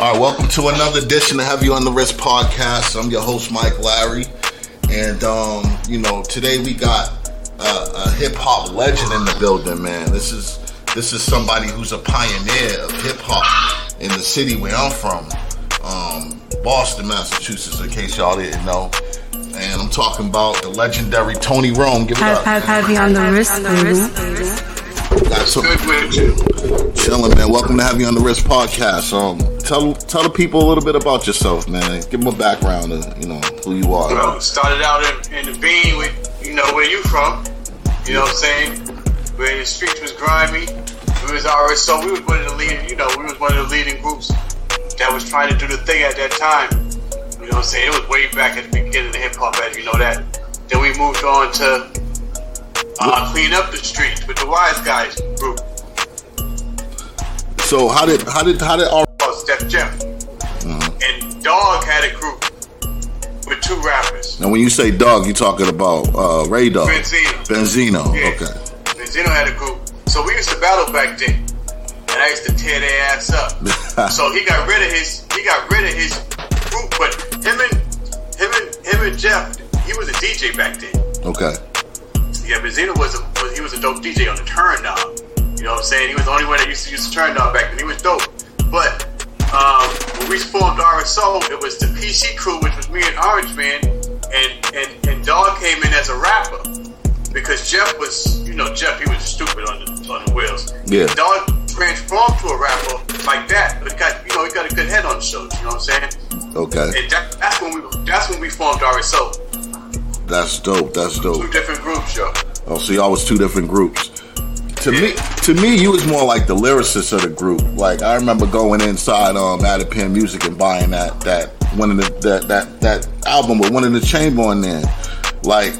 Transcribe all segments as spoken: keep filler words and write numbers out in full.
All right, welcome to another edition of Heavy On The Wrist Podcast. I'm your host, Mike Larry. And, um, you know, today we got a, a hip-hop legend in the building, man. This is this is somebody who's a pioneer of hip-hop in the city where I'm from, um, Boston, Massachusetts, in case y'all didn't know. And I'm talking about the legendary Tony Rome. Give it have, up. Have, have Heavy On The Wrist. On the wrist, on the wrist. That's what I'm chilling, man. Welcome to Heavy On The Wrist Podcast. Um, tell tell the people a little bit about yourself, man. Give them a background of, you know, who you are. Well, started out in, in the bean with, you know, where you from. You know what I'm saying? Where the streets was grimy. We was R S O. We was one of the leading, you know, we was one of the leading groups that was trying to do the thing at that time. You know what I'm saying? It was way back at the beginning of hip-hop, as you know that. Then we moved on to Uh, clean up the streets with the Wise Guys group. So how did how did how did all oh, Def Jam mm-hmm. and Dog had a group with two rappers. And when you say Dog, you talking about uh, Ray Dog, Benzino. Benzino, yeah. Okay. Benzino had a group, so we used to battle back then, and I used to tear their ass up. So he got rid of his he got rid of his group, but him and him and him and Jeff, he was a D J back then. Okay. Yeah, Benzino was, a, was he was a dope D J on the turn-knob. You know what I'm saying? He was the only one that used to use the turn-knob back then. He was dope. But um, when we formed R S O, it was the P C crew, which was me and Orange Man, and, and, and Dog came in as a rapper because Jeff was, you know, Jeff, he was stupid on the on the wheels. Yeah. Dog transformed to a rapper like that, but he got, you know, he got a good head on the shoulders. You know what I'm saying? Okay. And that, that's when we that's when we formed R S O. That's dope. That's dope. Two different groups, yo. Oh, so y'all was two different groups. To yeah. me, to me, you was more like the lyricist of the group. Like I remember going inside um Adapin Music and buying that that one of the that that that album with One in the Chamber on there. Like,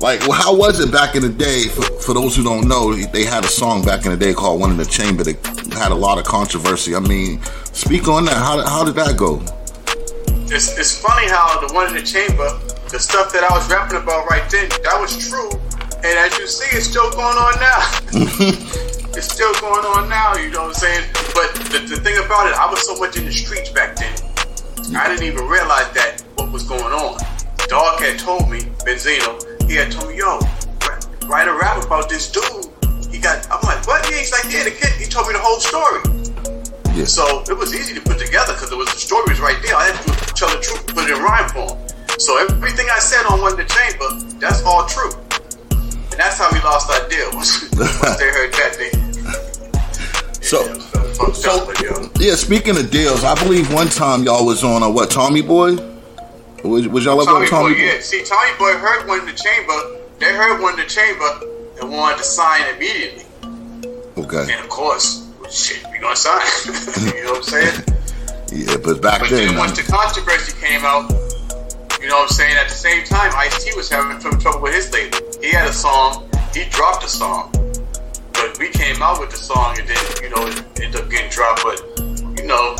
like well, how was it back in the day? For, for those who don't know, they had a song back in the day called One in the Chamber that had a lot of controversy. I mean, speak on that. How how did that go? It's it's funny how the One in the Chamber. The stuff that I was rapping about right then, that was true. And as you see, it's still going on now. It's still going on now, you know what I'm saying? But the, the thing about it, I was so much in the streets back then. I didn't even realize that what was going on. Dog had told me, Benzino, he had told me, yo, write a rap about this dude. He got, I'm like, what? Yeah, he's like, yeah, the kid, he told me the whole story. Yeah. So it was easy to put together because it was the story was right there. I had to tell the truth and put it in rhyme form. So everything I said on One in the Chamber, that's all true. And that's how we lost our deal once they heard that thing. Yeah, so, so up, yeah, speaking of deals, I believe one time y'all was on, a, what, Tommy Boy? Was, was y'all ever Tommy on Tommy Boy? Boy? Yeah, see, Tommy Boy heard One in the Chamber. They heard One in the Chamber and wanted to sign immediately. Okay. And of course, shit, we gonna sign. You know what I'm saying? Yeah, but back but then. But then once the controversy came out, you know what I'm saying? At the same time, Ice-T was having some trouble with his label. He had a song. He dropped a song. But we came out with the song and then, you know, it ended up getting dropped. But, you know,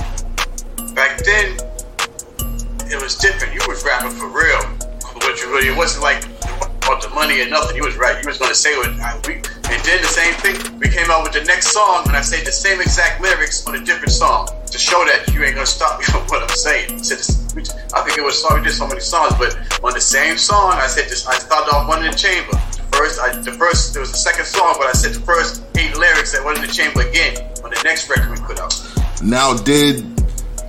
back then, it was different. You was rapping for real. What you really, it wasn't like about the money or nothing. You was rapping. You was going to say what I, we, and then the same thing. We came out with the next song and I said the same exact lyrics on a different song. To show that you ain't gonna stop me from what I'm saying. I, said this, I think it was sorry we did so many songs, but on the same song, I said this. I started off One in the Chamber. The first, I, the first, there was a second song, but I said the first eight lyrics that One in the Chamber again on the next record we put out. Now, did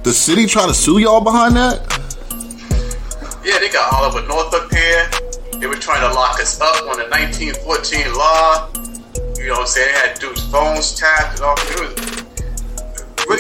the city try to sue y'all behind that? Yeah, they got Oliver North up here. They were trying to lock us up on the nineteen fourteen law. You know what I'm saying? They had dudes' phones tapped and all. It was,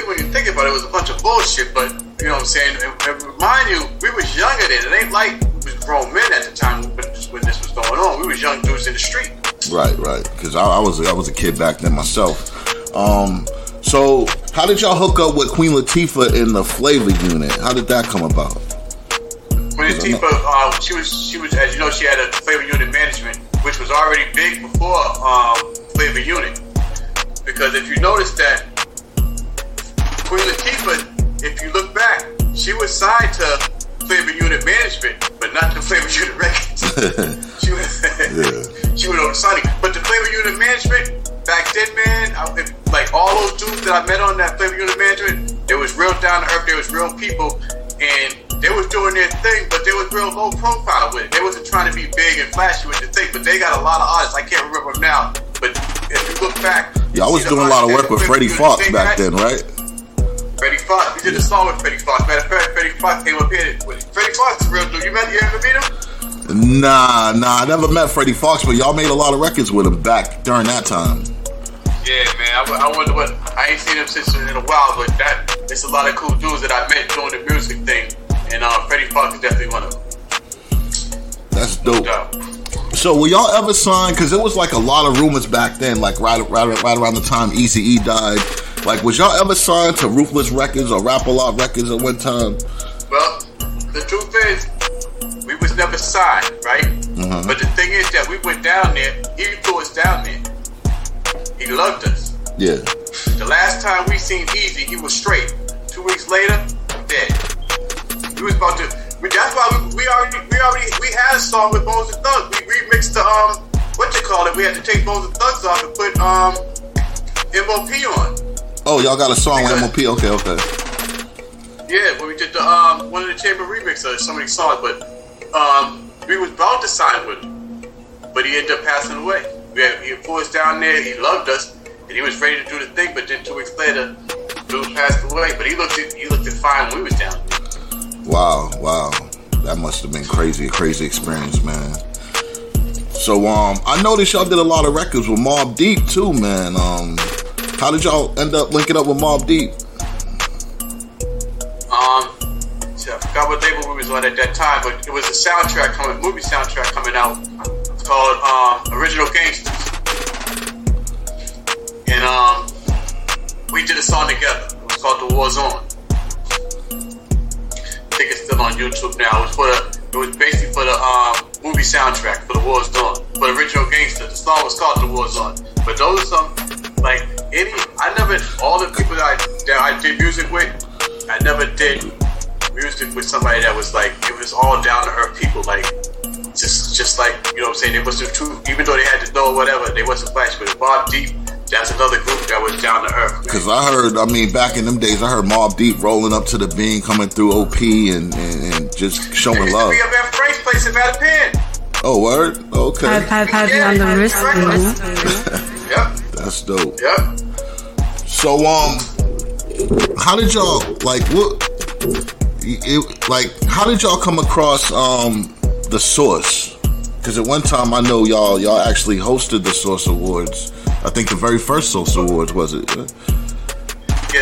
really, when you think about it, it was a bunch of bullshit, but, you know what I'm saying, and, and mind you, we was younger then. It ain't like we was grown men at the time when this, when this was going on. We was young dudes in the street. Right, right, because I, I was I was a kid back then myself. Um, so, how did y'all hook up with Queen Latifah in the Flavor Unit? How did that come about? Queen Latifah, uh, she was, she was, as you know, she had a Flavor Unit management, which was already big before um, Flavor Unit, because if you notice that, Queen Latifah, if you look back, she was signed to Flavor Unit Management, but not to Flavor Unit Records. she, was, yeah. she was on signing. But the Flavor Unit Management, back then, man, I, if, like all those dudes that I met on that Flavor Unit Management, They was real down to earth. They was real people, and they was doing their thing, but they was real low profile with it. They wasn't trying to be big and flashy with the thing, but they got a lot of artists. I can't remember them now, but if you look back, yeah, I was doing a lot of work with Freddie Fox back then, right? Freddie Fox, we did yeah. a song with Freddie Fox. Matter of fact, Freddie Fox came up here with it. Freddie Fox is a real dude. You met? You ever meet him? Nah, nah, I never met Freddie Fox, but y'all made a lot of records with him back during that time. Yeah, man, I, I wonder what, I ain't seen him since in a while, but that, it's a lot of cool dudes that I met doing the music thing, and uh, Freddie Fox is definitely one of them. That's dope. No so, were y'all ever signed, because it was like a lot of rumors back then, like right, right, right around the time Eazy-E died. Like, was y'all ever signed to Ruthless Records or Rap-A-Lot Records at one time? Well, the truth is, we was never signed, right? Uh-huh. But the thing is that we went down there, he threw us down there. He loved us. Yeah. The last time we seen Eazy, he was straight. Two weeks later, dead. We was about to. We, that's why we, we already, we already, we had a song with Bones and Thugs. We remixed the um, what you call it? We had to take Bones and Thugs off and put um, M O P on. Oh, y'all got a song because, with M O P? Okay, okay. Yeah, when we did the um, one of the chamber remixes, somebody saw it, but um, we was about to sign with him, but he ended up passing away. We had, he pulled us down there, he loved us, and he was ready to do the thing, but then two weeks later, dude passed away. But he looked at, he looked at fine when we was down there. Wow, wow. That must have been crazy, crazy experience, man. So, um, I noticed y'all did a lot of records with Mobb Deep, too, man. Um, how did y'all end up linking up with Mobb Deep? Um, see, I forgot what label we was on at that time, but it was a soundtrack coming, movie soundtrack coming out. Called um, Original Gangsters, and um, we did a song together. It was called The War's On. I think it's still on YouTube now. It was for the, it was basically for the um, movie soundtrack for The War's On. For the Original Gangsters, the song was called The War's On. But those are some like any. I never all the people that I, that I did music with. I never did music with somebody that was like it was all down to earth people like. Just just like, you know what I'm saying, they wasn't too, even though they had to know whatever, they wasn't flashy. But Mobb Deep, that's another group that was down to earth. Because I heard, I mean, back in them days, I heard Mobb Deep rolling up to the bean, coming through O P and, and, and just showing love. It used love. To be up at Frank's place in Mattapan. Oh, word? Okay. I've had Heavy On The Wrist. Yep. That's dope. Yep. So, um, how did y'all, like, what, it, like, how did y'all come across, um, The Source? Because at one time I know y'all y'all actually hosted the Source Awards. I think the very first Source Awards was it? Yeah,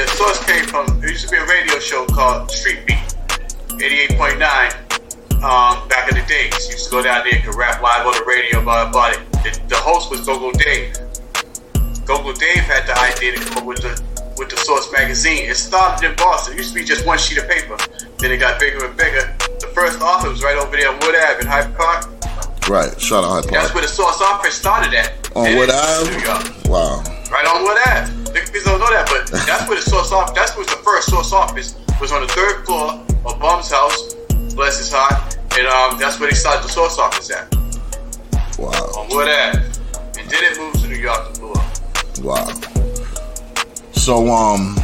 The Source came from, it used to be a radio show called Street Beat eighty-eight point nine um, back in the days. You used to go down there and could rap live on the radio about, about it. The, the host was Go-Go Dave. Go-Go Dave had the idea to come up with the with the Source magazine. It started in Boston. It used to be just one sheet of paper. Then it got bigger and bigger. The first office was right over there on Wood Avenue in Hyde Park. Right, shout out Hyde Park. That's where the Source office started at. On and Wood Avenue? Wow. Right on Wood Avenue. Niggas don't know that, but that's where the Source office, that's where the first Source office was on the third floor of Bum's house, bless his heart, and um, that's where they started the Source office at. Wow. On Wood Avenue. And then it moved to New York and blew up. Wow. So, um,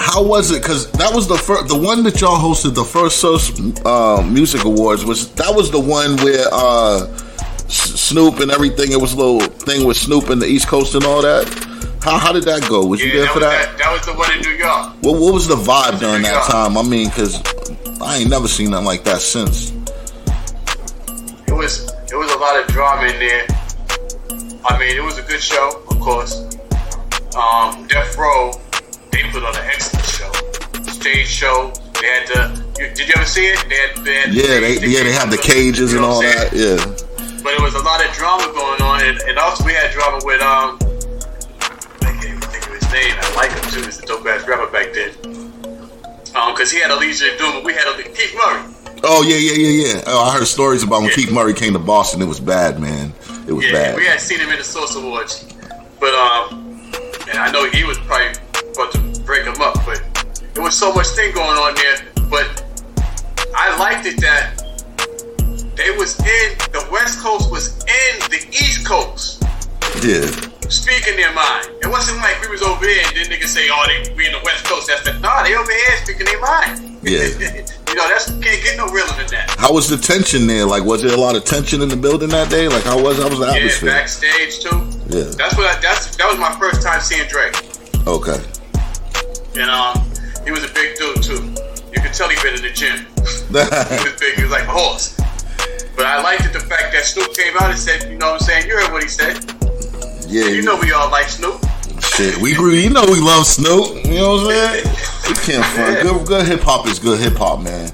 how was it? Because that was the first, the one that y'all hosted, the first Source uh, Music Awards, was that was the one where uh, Snoop and everything, it was a little thing with Snoop and the East Coast and all that. How how did that go? Was yeah, you there that for that? that? That was the one in New York. What, what was the vibe was during that time? I mean, because I ain't never seen nothing like that since. It was, it was a lot of drama in there. I mean, it was a good show, of course. Um, Death Row, they put on an excellent show, stage show. They had the, you, did you ever see it? They had, they had yeah, they, they, yeah, they had the cages and all that. Yeah, but it was a lot of drama going on, and, and also we had drama with um, I can't even think of his name. I like him too. He's a dope ass rapper back then. Um, because he had a Legion of Doom, and we had a Keith Murray. Oh yeah, yeah, yeah, yeah. Oh, I heard stories about when yeah. Keith Murray came to Boston. It was bad, man. It was yeah, bad. We had seen him in the Source Awards, but um. And I know he was probably about to break him up, but there was so much thing going on there. But I liked it that they was in, the West Coast was in the East Coast. Yeah. speaking their mind. It wasn't like we was over here and then niggas say, oh, they, we in the West Coast. That's the, nah, they over here speaking their mind. Yeah. You know, that's, can't get no realer than that. How was the tension there? Like, was there a lot of tension in the building that day? Like, how was how was the atmosphere? Yeah, backstage too. Yeah. That's what I, that's that was my first time seeing Drake. Okay. And um, he was a big dude too. You could tell he been in the gym. He was big. He was like a horse. But I liked it, the fact that Snoop came out and said, you know what I'm saying? You heard what he said. Yeah. You know we all like Snoop. Shit, we agree. You know we love Snoop. You know what I'm saying? We can't find good, good hip hop is good hip hop, man.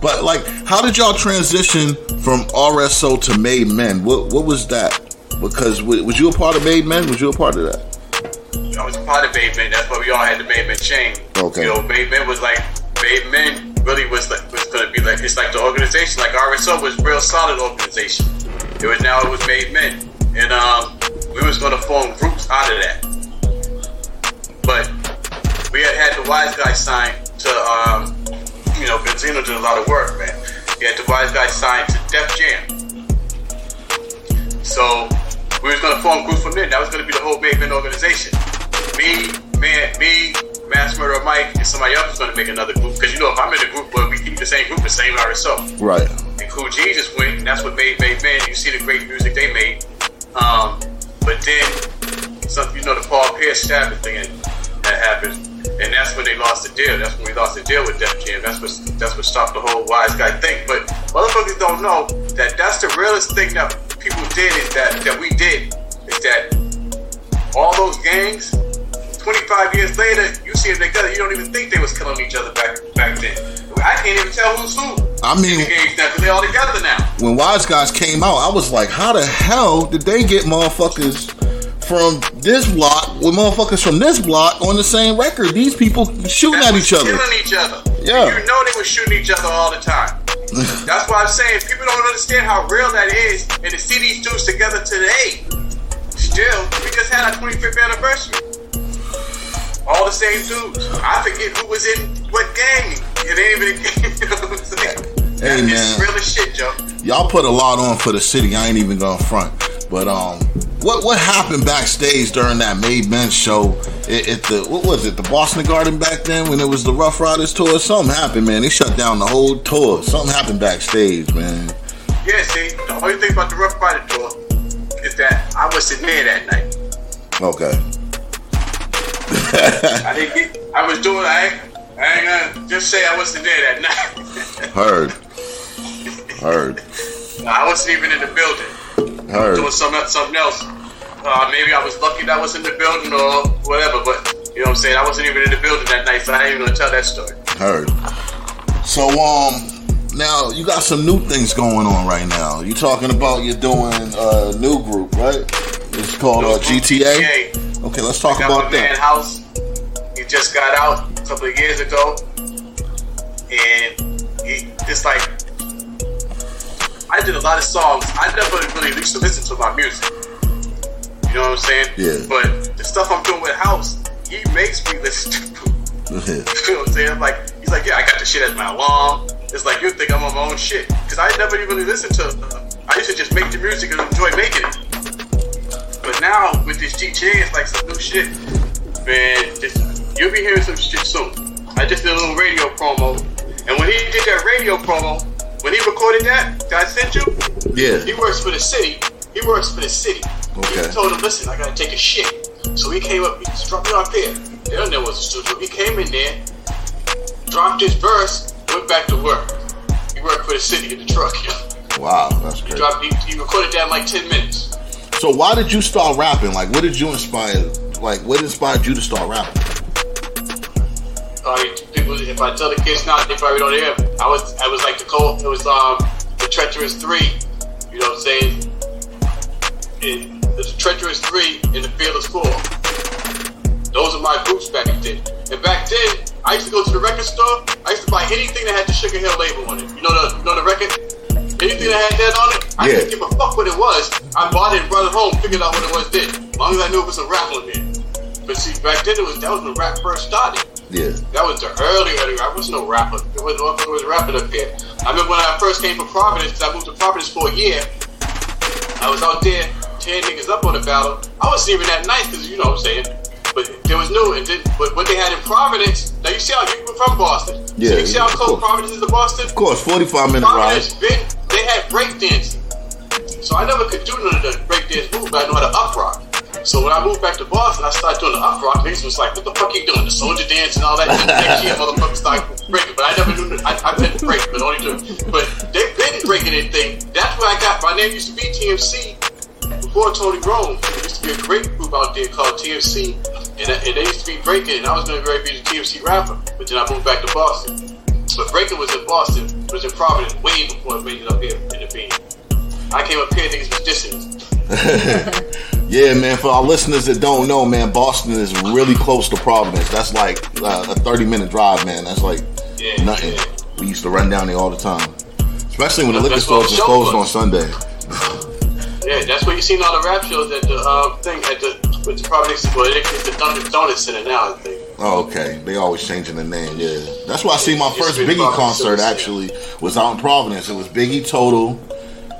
But like, how did y'all transition from R S O to Made Men? What what was that? Because was you a part of Made Men? Was you a part of that? I was a part of Made Men. That's why we all had the Made Men chain. Okay. You know, Made Men was like Made Men. Really was like, was going to be like, it's like the organization, like R S O was a real solid organization. It was, now it was Made Men, and um, we was going to form groups out of that. But we had had the Wise Guys signed to, um, you know, Benzino did a lot of work, man. He had the Wise Guys signed to Def Jam, so we was going to form groups from there. That was going to be the whole Made Men organization. Me, man, me. Mass Murderer Mike and somebody else is going to make another group, because you know if I'm in a group but we keep the same group, the same R S O, right? And Cool G just went, and that's what made Made Men. You see the great music they made, um, but then something, you know, the Paul Pierce stabbing thing that happened, and that's when they lost the deal. That's when we lost the deal with Def Jam. That's what that's what stopped the whole Wise Guy thing. But motherfuckers don't know that that's the realest thing that people did is that that we did is that all those gangs. twenty-five years later, you see them together. You don't even think they was killing each other back back then. I can't even tell who's who. I mean, they all together now. When Wise Guys came out, I was like, how the hell did they get motherfuckers from this block with motherfuckers from this block on the same record? These people shooting that at each other, killing each other. Yeah, you know they were shooting each other all the time. That's why I'm saying people don't understand how real that is, and to see these dudes together today, still, we just had our twenty-fifth anniversary. All the same dudes. I forget who was in what gang. It ain't even a gang. You know what I'm saying? Hey, man. Real as shit, yo. Y'all put a lot on for the city. I ain't even gonna front. But um, what what happened backstage during that Made Men show at the, what was it, the Boston Garden back then when it was the Rough Riders tour? Something happened, man. They shut down the whole tour. Something happened backstage, man. Yeah, see, the only thing about the Rough Rider tour is that I wasn't there that night. Okay. I didn't get, I was doing, I ain't, I ain't gonna just say I wasn't there that night. Heard. Heard. Nah, I wasn't even in the building. Heard. I was doing something, something else. Uh, maybe I was lucky that I was in the building or whatever, but you know what I'm saying? I wasn't even in the building that night, so I ain't even gonna tell that story. Heard. So, um, now you got some new things going on right now. You talking about you're doing a new group, right? It's called uh, G T A. G T A. Okay, let's talk about that. I got my man House. He just got out a couple of years ago, and he just like I did a lot of songs. I never really used to listen to my music. You know what I'm saying? Yeah. But the stuff I'm doing with House, he makes me listen to. You know what I'm saying? I'm like, he's like, yeah, I got this shit as my alarm. It's like you think I'm on my own shit because I never even really listened to. I used to just make the music and enjoy making it. But now with this G T A, it's like some new shit, man. Just, you'll be hearing some shit soon. I just did a little radio promo, and when he did that radio promo, when he recorded that, that I sent you, yeah, he works for the city. He works for the city. Okay. He told him, listen, I gotta take a shit. So he came up, he dropped me off here. They don't know it was a studio. He came in there, dropped his verse, went back to work. He worked for the city in the truck. Wow, that's crazy. He dropped, he, he recorded that in like ten minutes. So why did you start rapping? Like, what did you inspire? Like, what inspired you to start rapping? Uh, people, if I tell the kids now, they probably don't hear me. I was, I was like the cold. It was um, the Treacherous Three. You know what I'm saying? It, the Treacherous Three and the Fearless Four. Those are my groups back then. And back then, I used to go to the record store. I used to buy anything that had the Sugar Hill label on it. You know the, you know the record. Anything that had that on it, I yeah. didn't give a fuck what it was. I bought it and brought it home, figured out what it was then. As long as I knew it was a rap on there. But see, back then, it was that was when rap first started. Yeah. That was the early, early, I was no rapper. There was no one rapping up here. I remember when I first came from Providence, because I moved to Providence for a year. I was out there, ten niggas up on the battle. I wasn't even that nice, because you know what I'm saying. But there was no, but what they had in Providence, now you see how you were from Boston. Yeah, so you see how close Providence is to Boston? Of course, forty-five minute ride. Providence, they had breakdance. So I never could do none of the breakdance move, but I know how to up rock. So when I moved back to Boston, I started doing the up rock. Niggas was like, what the fuck you doing? The soldier dance and all that. Next year, motherfuckers started breaking. But I never knew, I, I didn't break, but only do it. But they've been breaking anything. That's where I got, my name used to be T M C before Tony Rome. There used to be a great group out there called T M C. And, and they used to be breaking, and I was going to be the T M C rapper. But then I moved back to Boston. But breaking was in Boston, it was in Providence way before it made it up here in the bean. I came up here, niggas was dissing. Yeah, man, for our listeners that don't know, man, Boston is really close to Providence. That's like uh, a thirty-minute drive, man. That's like yeah, nothing. Yeah. We used to run down there all the time. Especially when the liquor stores were closed on Sunday. Yeah, that's where you seen all the rap shows at the uh, thing, at the, with the Providence, well, it's the Dunkin' Donuts Center now, I think. Oh, okay. They always changing the name, yeah. That's why I seen my first Biggie concert, actually, was out in Providence. It was Biggie, Total,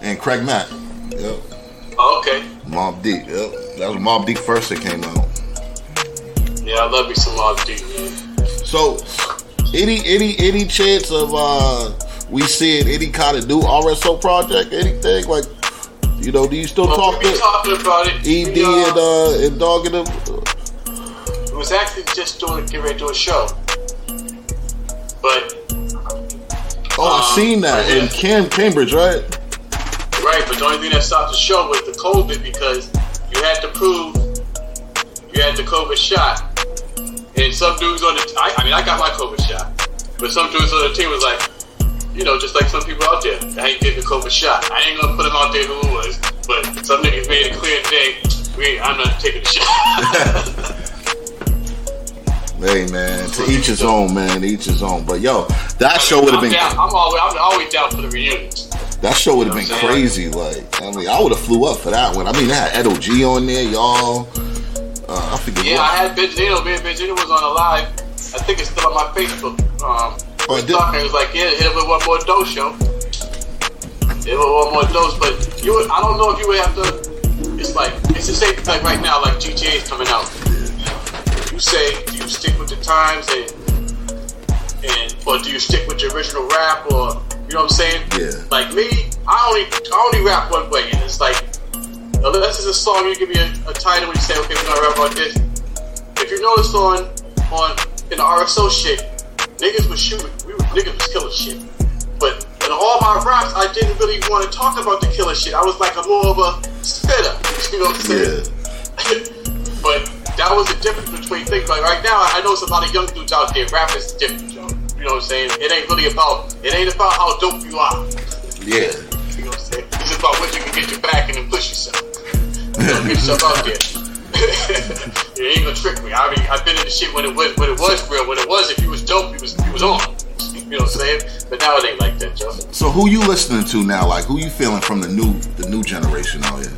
and Craig Mack. Yep. Oh, okay. Mobb Deep, yep. That was Mobb Deep first that came out. Yeah, I love me some Mobb Deep, man. So, any any any chance of uh, we seeing any kind of new R S O project, anything like, you know? Do you still well, talk to talking about it? Ed we, uh, and uh, and Dog and them. It was actually just doing getting ready to do a show, but oh, um, I seen that in Cam Cambridge, right? Right, but the only thing that stopped the show was the COVID, because you had to prove you had the COVID shot. And some dudes on the t- I, I mean, I got my COVID shot, but some dudes on the team was like, you know, just like some people out there, I ain't getting the COVID shot. I ain't gonna put them out there who it was, but some niggas made it clear today, we ain't, I'm not taking the shot. Hey, man, to each his own, man, to each his own. But yo, that I mean, show would have been. Down, I'm, always, I'm always down for the reunions. That show would have been crazy. Like, I mean, I would have flew up for that one. I mean, they had Edo G on there, y'all. Uh, I forget. Yeah, what. I had Benzino. Man, Benzino was on a live. I think it's still on my Facebook. Um, oh, I was talking. It was like, yeah, hit him with one more dose, yo. Hit him with one more dose, but you. Would, I don't know if you would have to. It's like it's the same like right now. Like G T A is coming out. You say, do you stick with the times and and or do you stick with your original rap or? You know what I'm saying? Yeah. Like me, I only I only rap one way, and it's like, unless it's a song, you give me a, a title and you say, okay, we're gonna rap about this. If you notice on on in the R S O shit, niggas was shooting, we were, niggas was killing shit. But in all my raps, I didn't really want to talk about the killer shit. I was like a more of a spitter. You know what I'm saying? Yeah. But that was the difference between things. Like right now, I know it's a lot of young dudes out there. Rap is different, you know? You know what I'm saying? It ain't really about, it ain't about how dope you are. Yeah. You know what I'm saying? It's about what you can get your back and then push yourself. You know, get yourself out there. You ain't gonna trick me. I mean, I've been in the shit when it was, when it was real. When it was, if you was dope, you was, you was on. You know what I'm saying? But now it ain't like that, Joe. So who you listening to now? Like, who you feeling from the new, the new generation out here?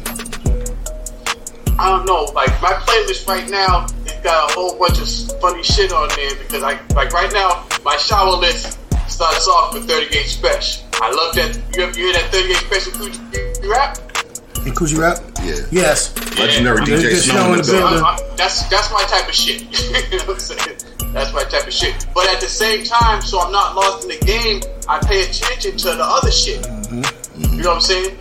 I don't know. Like, my playlist right now, it's got a whole bunch of funny shit on there because, I like, right now, my shower list starts off with thirty Gate's Special. I love that. You ever hear that thirty Gate's Special Coogee rap? And Coogee rap? Yeah. Yes. Yeah. Legendary yeah. D J Snow in the building. I, I, that's, that's my type of shit. You know what I'm saying? That's my type of shit. But at the same time, so I'm not lost in the game, I pay attention to the other shit. Mm-hmm. Mm-hmm. You know what I'm saying?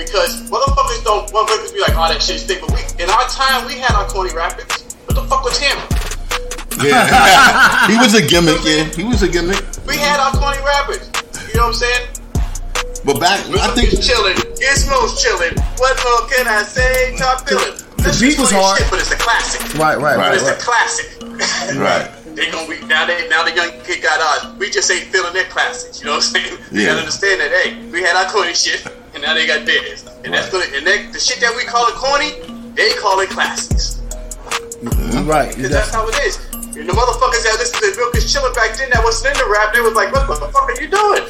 Because motherfuckers don't, motherfuckers be like, oh, that shit's thick. But we, in our time, we had our Coney Rapids. What the fuck was him? Yeah, he was a gimmick. Yeah, he was a gimmick. We had our Tony rappers. You know what I'm saying? But back, we I think chilling, Gizmo's chilling. What more can I say? Top billing. The beat was hard, shit, but it's a classic. Right, right, but right. But it's right. a classic. Right. They gonna be now. They now the young kid got ours. We just ain't feeling their classics. You know what I'm saying? Yeah. You gotta understand that. Hey, we had our corny shit, and now they got theirs. And right. that's gonna, and that, the shit that we call it corny, they call it classics. Mm-hmm. Right. Because that's how it is. And the motherfuckers that listened to Milk is chilling back then that wasn't in the rap, they was like, what the fuck are you doing?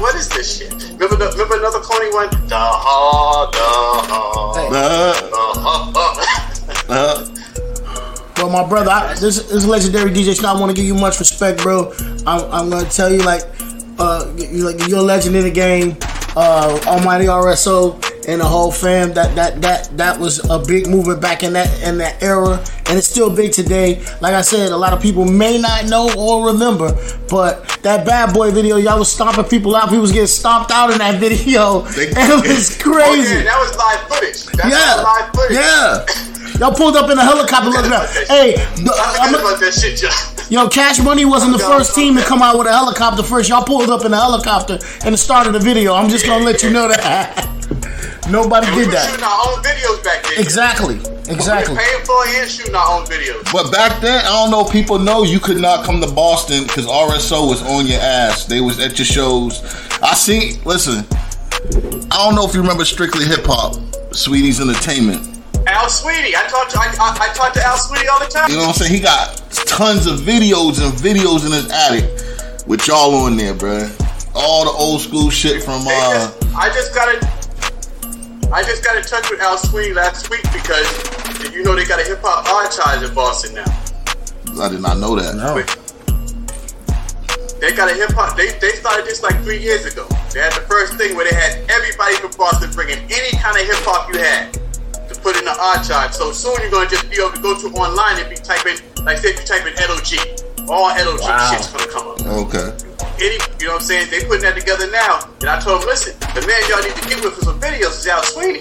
What is this shit? Remember the, remember another corny one? Da ha, da ha, hey. Da ha, ha. Uh-huh. Well, my brother, I, this, this legendary D J Snow, I want to give you much respect, bro. I, I'm going to tell you, like, uh, you're a legend in the game. Uh, Almighty R S O and the whole fam. That that that that was a big movement back in that in that era, and it's still big today. Like I said, a lot of people may not know or remember, but that Bad Boy video, y'all was stomping people out. People was getting stomped out in that video. It was crazy. Oh, yeah, that was live footage. That yeah. was live footage. Yeah. Y'all pulled up in a helicopter looking up. Hey, the, I'm about that shit, y'all. Yo, Cash Money wasn't the first team to come out with a helicopter first. Y'all pulled up in a helicopter and the start of the video. I'm just gonna let you know that nobody we did that. We were shooting our own videos back then. Exactly, exactly. We were paying for it and shooting our own videos. But back then, I don't know if people know, you could not come to Boston because R S O was on your ass. They was at your shows. I see. Listen, I don't know if you remember Strictly Hip Hop, Sweeties Entertainment. Al Sweeney, I talked to I, I, I talk to Al Sweeney all the time. You know what I'm saying? He got tons of videos and videos in his attic with y'all on there, bruh. All the old school shit from. Uh, just, I just got in I just got in touch with Al Sweeney last week because you know they got a hip hop archive in Boston now. I did not know that. No. But they got a hip hop. They they started this like three years ago. They had the first thing where they had everybody from Boston bringing any kind of hip hop you had. Put in the archive, so soon you're gonna just be able to go to online and be typing, like say if you type in L O G, all L O G wow. shit's gonna come up. Okay. Any, you know what I'm saying? They putting that together now, and I told them, listen, the man y'all need to get with for some videos is Al Sweeney.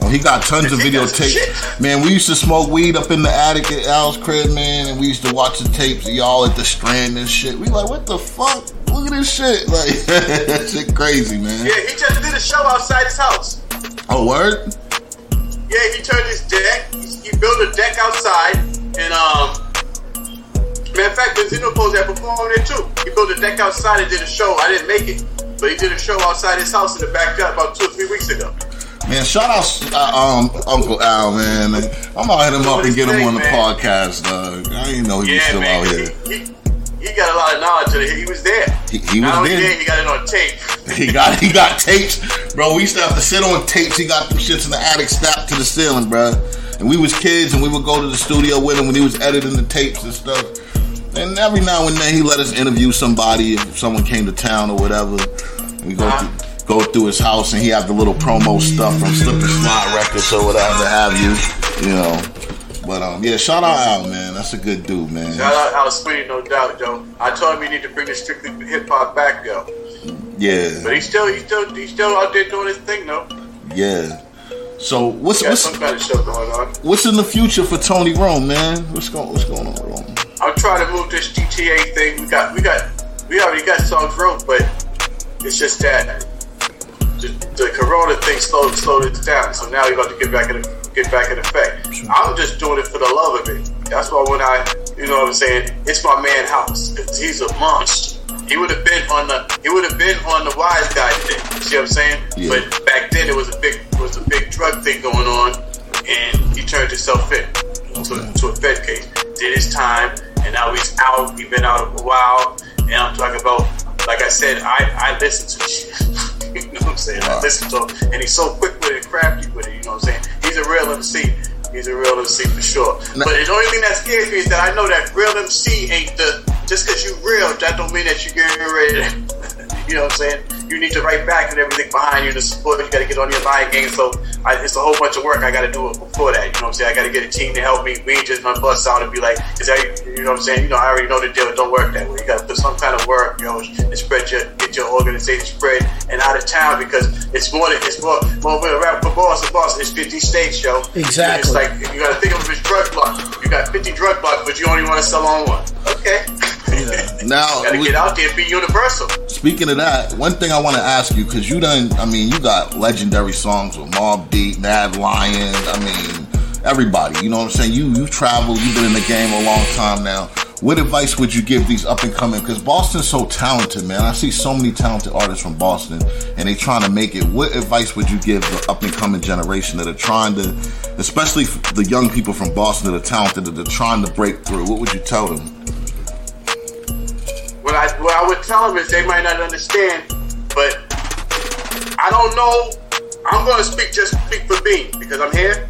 Oh, he got tons of videotapes. Man, we used to smoke weed up in the attic at Al's crib, man, and we used to watch the tapes of y'all at the Strand and shit. We like, what the fuck? Look at this shit. Like, that shit crazy, man. Yeah, he just did a show outside his house. Oh, word? Yeah, he turned his deck. He built a deck outside, and um, matter of fact, Benzino posed that performed there too. He built a deck outside and did a show. I didn't make it, but he did a show outside his house in the backyard about two or three weeks ago. Man, shout out uh, um Uncle Al, man. I'm gonna hit him up and get him on the podcast, dog. I didn't know he was still out here. He, he, he got a lot of knowledge of it. He was there. He, he was there. there. He got it on tape. He got he got tapes, bro. We used to have to sit on tapes. He got them shits in the attic, strapped to the ceiling, bro. And we was kids, and we would go to the studio with him when he was editing the tapes and stuff. And every now and then, he let us interview somebody if someone came to town or whatever. We go through, go through his house, and he had the little promo stuff from Slip and Slide Records or whatever have you, you know. But um, yeah, shout out Al, man. That's a good dude, man. Shout out Al Sweeney, no doubt, yo. I told him we need to bring the Strictly Hip Hop back, yo. Yeah. But he's still, he's still, he's still out there doing his thing, though. Yeah. So what's what's some kind of stuff going on? What's in the future for Tony Rome, man? What's going What's going on, Rome? I'm trying to move this G T A thing. We got, we got, we already got songs wrote, but it's just that the, the Corona thing slowed slowed it down. So now we're about to get back in the. Get back in effect. I'm just doing it for the love of it. That's why when I, you know what I'm saying, it's my man House. He's a monster. He would have been on the, he would have been on the Wise Guy thing. See what I'm saying? Yeah. But back then it was a big, it was a big drug thing going on, and he turned himself in to, okay. to a Fed case. Did his time, and now he's out. We've been out a while, and I'm talking about, like I said, I, I listen to shit. You know what I'm saying? Wow. I listen to him, and he's so quick with it and crafty with it. You know what I'm saying? He's a real M C. He's a real M C for sure. No. But the only thing that scares me is that I know that real M C ain't the just because you real, that don't mean that you're getting ready. To, you know what I'm saying? You need to write back and everything behind you to support. You got to get on your line game. So I, it's a whole bunch of work I got to do it before that. You know what I'm saying? I got to get a team to help me. We ain't just gonna bust out and be like, is that, you know what I'm saying? You know, I already know the deal. It don't work that way. You got to put some kind of work, you know, and spread your get your organization spread and out of town because it's more than it's more more than a rap for Boston. Boston is fifty states, yo. Exactly. It's like you got to think of it as drug block. You got fifty drug blocks, but you only want to sell on one. Okay. Yeah. Now gotta we, get out there and be universal. Speaking of that, one thing I want to ask you because you done, I mean, you got legendary songs with Mobb Deep, Mad Lion. I mean, everybody. You know what I'm saying? You you traveled. You've been in the game a long time now. What advice would you give these up and coming? Because Boston's so talented, man. I see so many talented artists from Boston, and they trying to make it. What advice would you give the up and coming generation that are trying to, especially the young people from Boston that are talented that are trying to break through? What would you tell them? What I what I would tell them is they might not understand, but I don't know. I'm gonna speak just speak for me because I'm here.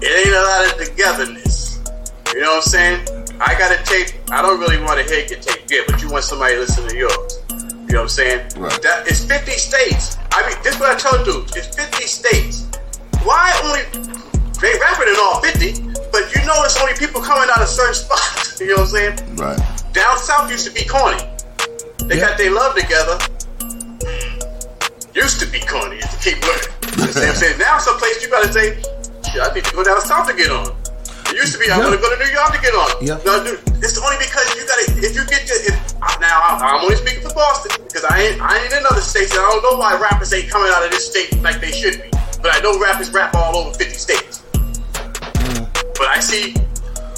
It ain't a lot of togetherness. You know what I'm saying? I got a tape. I don't really want to hear your tape, yeah, but you want somebody to listen to yours. You know know what I'm saying? Right. That, it's fifty states. I mean, this is what I tell dudes. It's fifty states. Why only, they rapping in all fifty, but you know it's only people coming out of certain spots. You know what I'm saying? Right. Down south used to be corny. They yeah. got their love together. Used to be corny. Used to keep learning. You know what I'm saying? Now someplace you gotta say, shit, I need to go down south to get on. It used to be, I yeah. want to go to New York to get on. Yeah. No, dude, it's only because you gotta, if you get your, if, now I'm, I'm only speaking for Boston, because I ain't, I ain't in other states, and I don't know why rappers ain't coming out of this state like they should be. But I know rappers rap all over fifty states. Mm. But I see,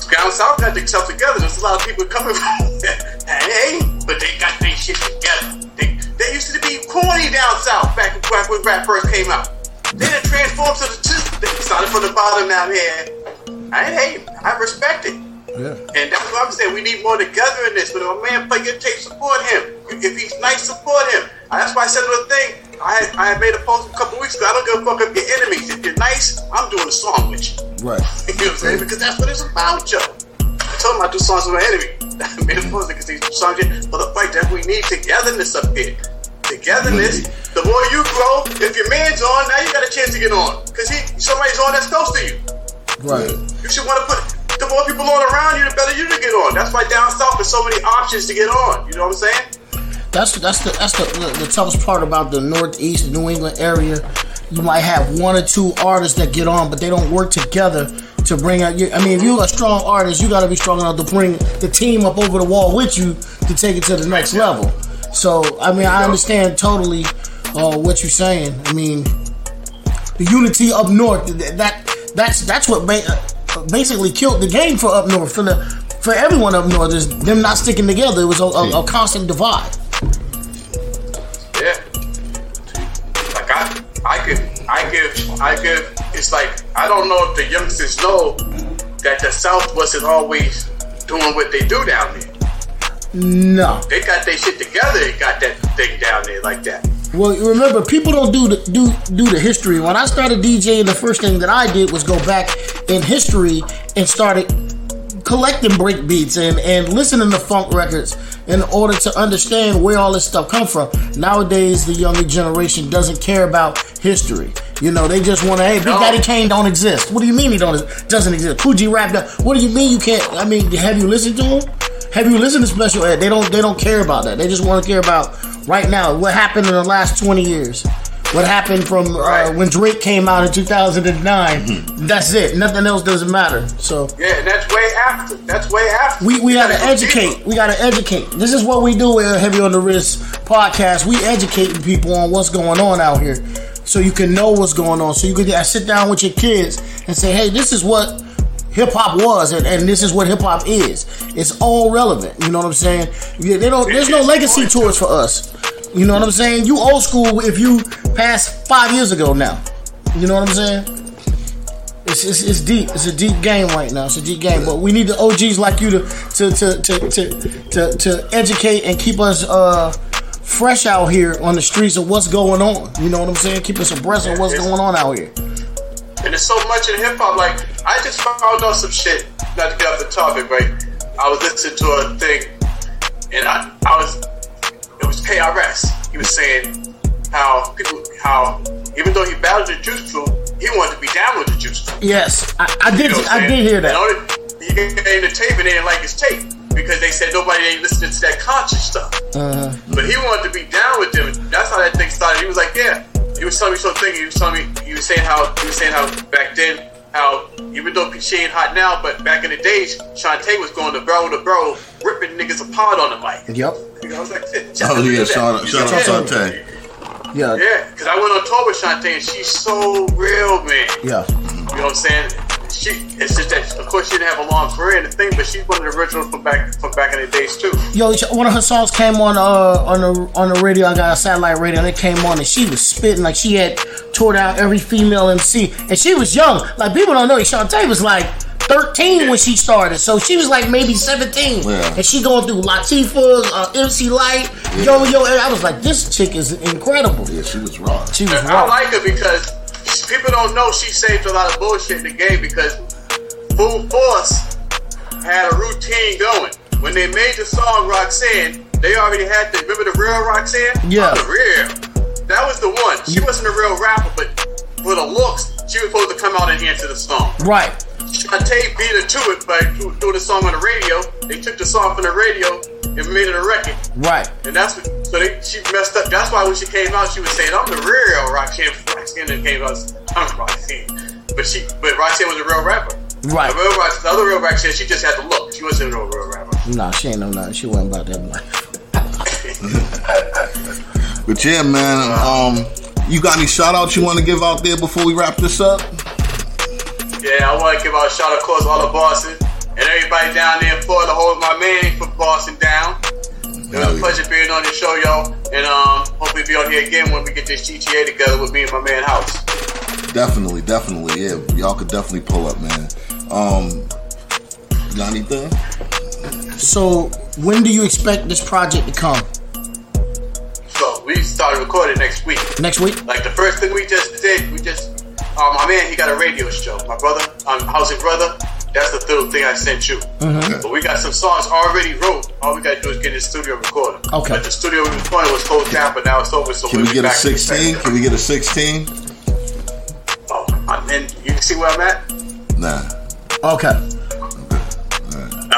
down south got themselves together, there's a lot of people coming from there. Hey, but they got their shit together. They, they used to be corny down south back when rap first came out. Then it transformed to the two. They started from the bottom down here. I hate it. I respect it. Yeah. And that's what I'm saying. We need more together in this. But if a man play good tape, support him. If he's nice, support him. That's why I said another thing. I I made a post a couple weeks ago. I don't give a fuck if you're enemies. If you're nice, I'm doing a song with you. Right. You know what I'm saying? Because that's what it's about, yo. I told him I do songs with my enemy. I made a post because these songs here. But the fight that we need togetherness up here. Togetherness. Mm-hmm. The more you grow, if your man's on, now you got a chance to get on. Because he somebody's on that's close to you. Right. You should want to put the more people on around you, the better you to get on. That's why down south there's so many options to get on. You know what I'm saying? That's that's the that's the, the, the toughest part about the Northeast New England area. You might have one or two artists that get on, but they don't work together to bring out your. I mean, if you're a strong artist, you got to be strong enough to bring the team up over the wall with you to take it to the next yeah. level. So, I mean, I understand totally uh, what you're saying. I mean, the unity up north that. that That's that's what ba- basically killed the game for up north, for the for everyone up north. Is them not sticking together. It was a, a, a constant divide. Yeah, like I I give I give I give. It's like I don't know if the youngsters know that the South wasn't always doing what they do down there. No, they got their shit together. They got that thing down there like that. Well, remember, people don't do the, do do the history. When I started DJing, the first thing that I did was go back in history and started collecting break beats and, and listening to funk records in order to understand where all this stuff come from. Nowadays, the younger generation doesn't care about history. You know, they just want to, hey, Big no. Daddy Kane don't exist. What do you mean he don't doesn't exist? Coogee Rap, what do you mean you can't, I mean, have you listened to him? Have you listened to Special Ed? They don't, they don't care about that. They just want to care about right now, what happened in the last twenty years? What happened from uh, right. when Drake came out in two thousand nine? Mm-hmm. That's it. Nothing else doesn't matter. So yeah, and that's way after. That's way after. We we gotta educate. People. We gotta educate. This is what we do with Heavy on the Wrist podcast. We educating people on what's going on out here, so you can know what's going on. So you can sit down with your kids and say, "Hey, this is what hip hop was, and, and this is what hip hop is. It's all relevant." You know what I'm saying? Yeah, they don't. There's no legacy tours for us. You know what I'm saying? You old school if you passed five years ago now. You know what I'm saying? It's it's, it's deep. It's a deep game right now. It's a deep game. But we need the O Gs like you to to to to to, to, to educate and keep us uh, fresh out here on the streets of what's going on. You know what I'm saying? Keep us abreast of what's going on out here. And there's so much in hip hop. Like I just found out some shit. Not to get off the topic, right? I was listening to a thing, and I I was. It was K R S. He was saying how people, how even though he battled the Juice Crew, he wanted to be down with the Juice Crew. Yes, I, I did. You know I did hear that. And he came to tape and they didn't like his tape because they said nobody ain't listening to that conscious stuff. Uh, but he wanted to be down with them. That's how that thing started. He was like, yeah. He was telling me something. He was telling me. He was saying how. He was saying how back then. How even though she ain't hot now, but back in the days, Shantae was going to bro to bro, ripping niggas apart on the mic. Yep. You know, I was like, oh yeah, shout out Shantae. Yeah. Yeah, because I went on tour with Shantae and she's so real, man. Yeah. You know what I'm saying? She, it's just that, of course, she didn't have a long career and the thing, but she's one of the originals from back from back in the days too. Yo, one of her songs came on uh on the on the radio. I got a satellite radio, and it came on, and she was spitting like she had tore down every female M C, and she was young. Like people don't know, Shantae was like thirteen yeah. when she started, so she was like maybe seventeen, yeah. and she going through Latifah, uh, M C Light, yeah. yo yo. And I was like, this chick is incredible. Yeah, she was raw. She was and raw. I like her because. People don't know she saved a lot of bullshit in the game because Full Force had a routine going. When they made the song Roxanne, They already had the, remember the real Roxanne? Yeah. Oh, the real. That was the one. She wasn't a real rapper, but for the looks, she was supposed to come out and answer the song. Right. Shantae beat her to it by doing the song on the radio. They took the song from the radio and made it a record. Right. And that's what, so they, she messed up. That's why when she came out, she was saying, I'm the real Roxanne. Roxanne came out, I'm Roxanne. But she, but Roxanne was a real rapper. Right. The, real Roxanne, the other real Roxanne, she just had to look. She wasn't no real rapper. Nah, she ain't no nothing. She wasn't about that life. But yeah, man, um, you got any shout outs you want to give out there before we wrap this up? Yeah, I want to give out a shout out, of course, all the bosses and everybody down there in Florida holding my man for bossing down. It was a pleasure being on the show, y'all, and um, hopefully be on here again when we get this G T A together with me and my man House. Definitely, definitely, yeah. Y'all could definitely pull up, man. Um, got anything? So, when do you expect this project to come? So, we started recording next week. Next week? Like, the first thing we just did, we just, um, my man, he got a radio show. My brother, um, Housing Brother, that's the third thing I sent you. Mm-hmm. But we got some songs already wrote. All we got to do is get in the studio recording. Okay. But the studio recording was closed down, but now it's over. So Can we, we get back a sixteen? Can we get a sixteen? Oh, I'm in. You can see where I'm at? Nah. Okay.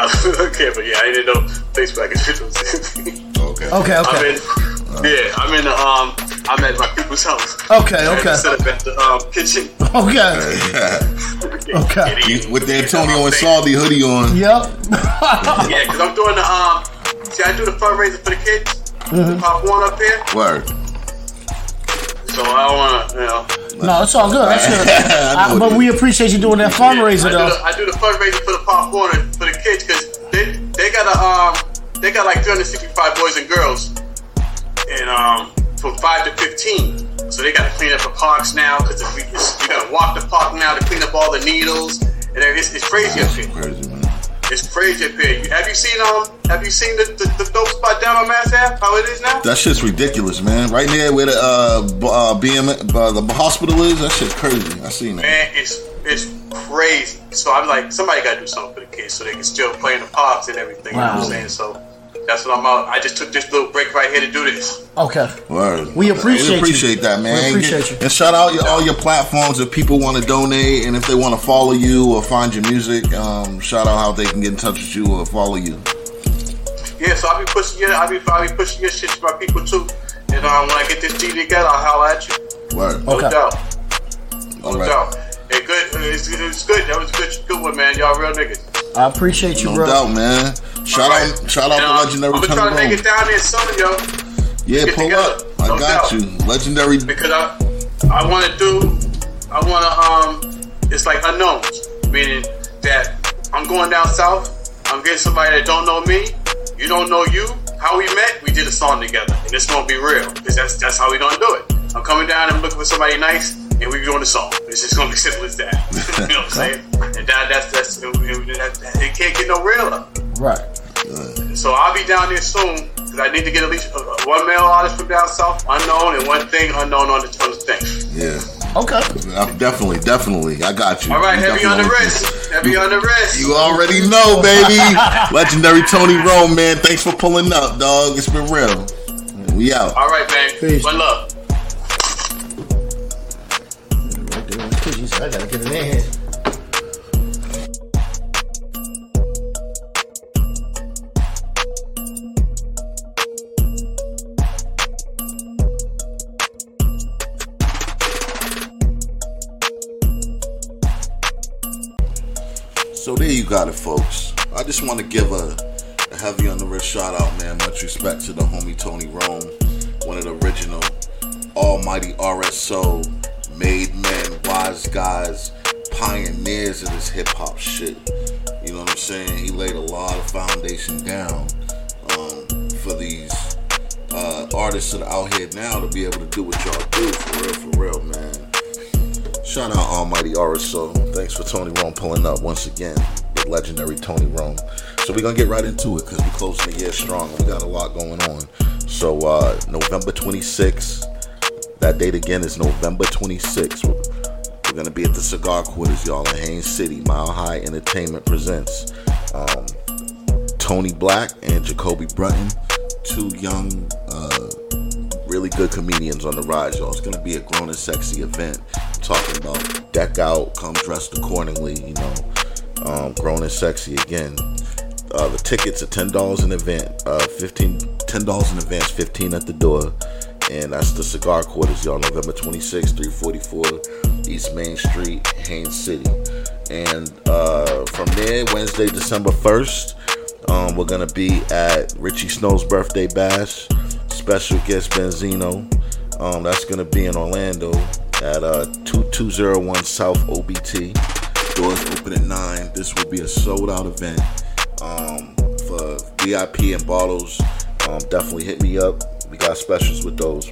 Okay, but yeah, I didn't know Facebook and shit was Okay, okay, okay. I'm in, yeah, I'm in the um, I'm at my people's house. Okay, okay. To set up at the um, kitchen. Okay, okay. Get, with the Antonio and Salty hoodie on. Yep. Yeah, because I'm doing the um, see, I do the fundraiser for the kids. Mm-hmm. The Pop Warner up here. Word. So I don't want to, you know. No, it's all good. That's good. I, but we appreciate you doing that fundraiser, yeah, though. I do, the, I do the fundraiser for the Pop Warner for the kids because they they got a um they got like three hundred sixty-five boys and girls, and um from five to fifteen, so they got to clean up the parks now because we you got to walk the park now to clean up all the needles and it's, it's crazy up here. Crazy, man. It's crazy up here. Have you seen um? Have you seen the the, the dope spot down on Mass Ave? How it is now? That shit's ridiculous, man. Right there where the uh, uh B M uh, the hospital is, that shit's crazy. I seen that. Man, it's it's crazy. So I'm like, somebody got to do something for the kids so they can still play in the parks and everything. Wow. You know what I'm saying? So that's what I'm out. I just took this little break right here to do this. Okay. Word. We appreciate. We appreciate you. That, man. We appreciate and, you. And shout out your, all your platforms if people want to donate and if they want to follow you or find your music. Um, shout out how they can get in touch with you or follow you. Yeah, so I'll be pushing your, I'll be, I'll be pushing your shit to my people too. And um, when I get this G D together, I'll holler at you. Word. No okay. doubt. No right. doubt. Hey, good. It's, it's good. That was a good, good one, man. Y'all real niggas. I appreciate you, no bro. No doubt, man. Shout right. out, shout and, out to Legendary. I'm gonna try to make it down there summer, yo. Yeah, get pull together. Up. No I got doubt. You, Legendary. Because I, I want to do, I want to um, it's like unknown, meaning that I'm going down south. I'm getting somebody that don't know me. You don't know you. How we met? We did a song together, and it's gonna be real. Cause that's that's how we gonna do it. I'm coming down and looking for somebody nice. And we're doing the song. It's just gonna be simple as that. You know what I'm saying? And that, that's that's it, it, that, it can't get no realer. Right. Good. So I'll be down there soon because I need to get at least one male artist from down south, unknown, and one thing unknown on the other thing. Yeah. Okay. I'm definitely, definitely, I got you. All right, you heavy on the wrist. Heavy on the wrist. You already know, baby. Legendary Tony Rome, man. Thanks for pulling up, dog. It's been real. We out. All right, man. Peace. One love. I gotta get it in here. So there you got it, folks. I just want to give a, a heavy on the wrist shout out, man. Much respect to the homie Tony Rome, one of the original almighty R S O, Made Men, Wise Guys, pioneers of this hip-hop shit. You know what I'm saying? He laid a lot of foundation down um, for these uh, artists that are out here now to be able to do what y'all do, for real, for real, man. Shout out almighty R S O. Thanks for Tony Rome pulling up once again, the legendary Tony Rome. So we're going to get right into it because we're closing the year strong. We got a lot going on. So uh, November twenty-sixth, that date again is November twenty-sixth. We're going to be at the Cigar Quarters, y'all, in Haines City. Mile High Entertainment presents um, Tony Black and Jacoby Brunton two young, uh, really good comedians on the rise, y'all. It's going to be a grown and sexy event. I'm talking about deck out, come dressed accordingly, you know, um, grown and sexy again. Uh, the tickets are ten dollars an event, uh, fifteen, ten dollars in advance, fifteen at the door. And that's the Cigar Quarters, y'all, November twenty-sixth, three forty-four East Main Street, Haines City. And uh, from there, Wednesday, December first, um, we're going to be at Richie Snow's birthday bash. Special guest, Benzino. Um, that's going to be in Orlando at uh, twenty-two oh one South O B T. Doors open at nine. This will be a sold-out event um, for V I P and bottles. Um, definitely hit me up. We got specials with those.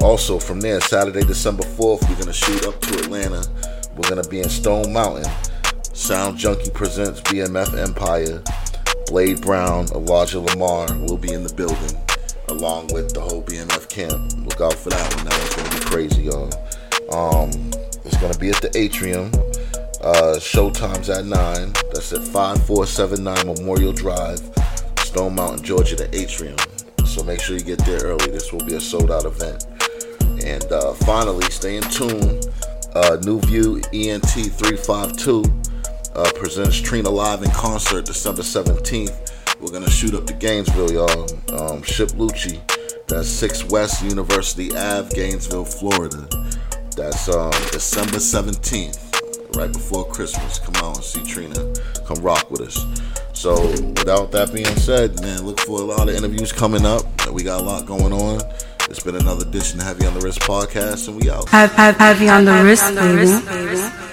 Also, from there, Saturday, December fourth, we're going to shoot up to Atlanta. We're going to be in Stone Mountain. Sound Junkie presents B M F Empire. Blade Brown, Elijah Lamar will be in the building, along with the whole B M F camp. Look out for that one. That one's going to be crazy, y'all. Um, it's going to be at the Atrium. Uh, Showtime's at nine. That's at five four seven nine Memorial Drive, Stone Mountain, Georgia, the Atrium. So make sure you get there early. This will be a sold-out event. And uh, finally, stay in tune. Uh, New View E N T three five two uh, presents Trina live in concert December seventeenth. We're going to shoot up to Gainesville, y'all. Um, Ship Lucci. That's six West University Avenue, Gainesville, Florida. That's um, December seventeenth, right before Christmas. Come on, see Trina. Come rock with us. So without that being said, man, look for a lot of interviews coming up. We got a lot going on. It's been another edition of Heavy on the Wrist Podcast, and we out. Heavy on the Wrist, baby.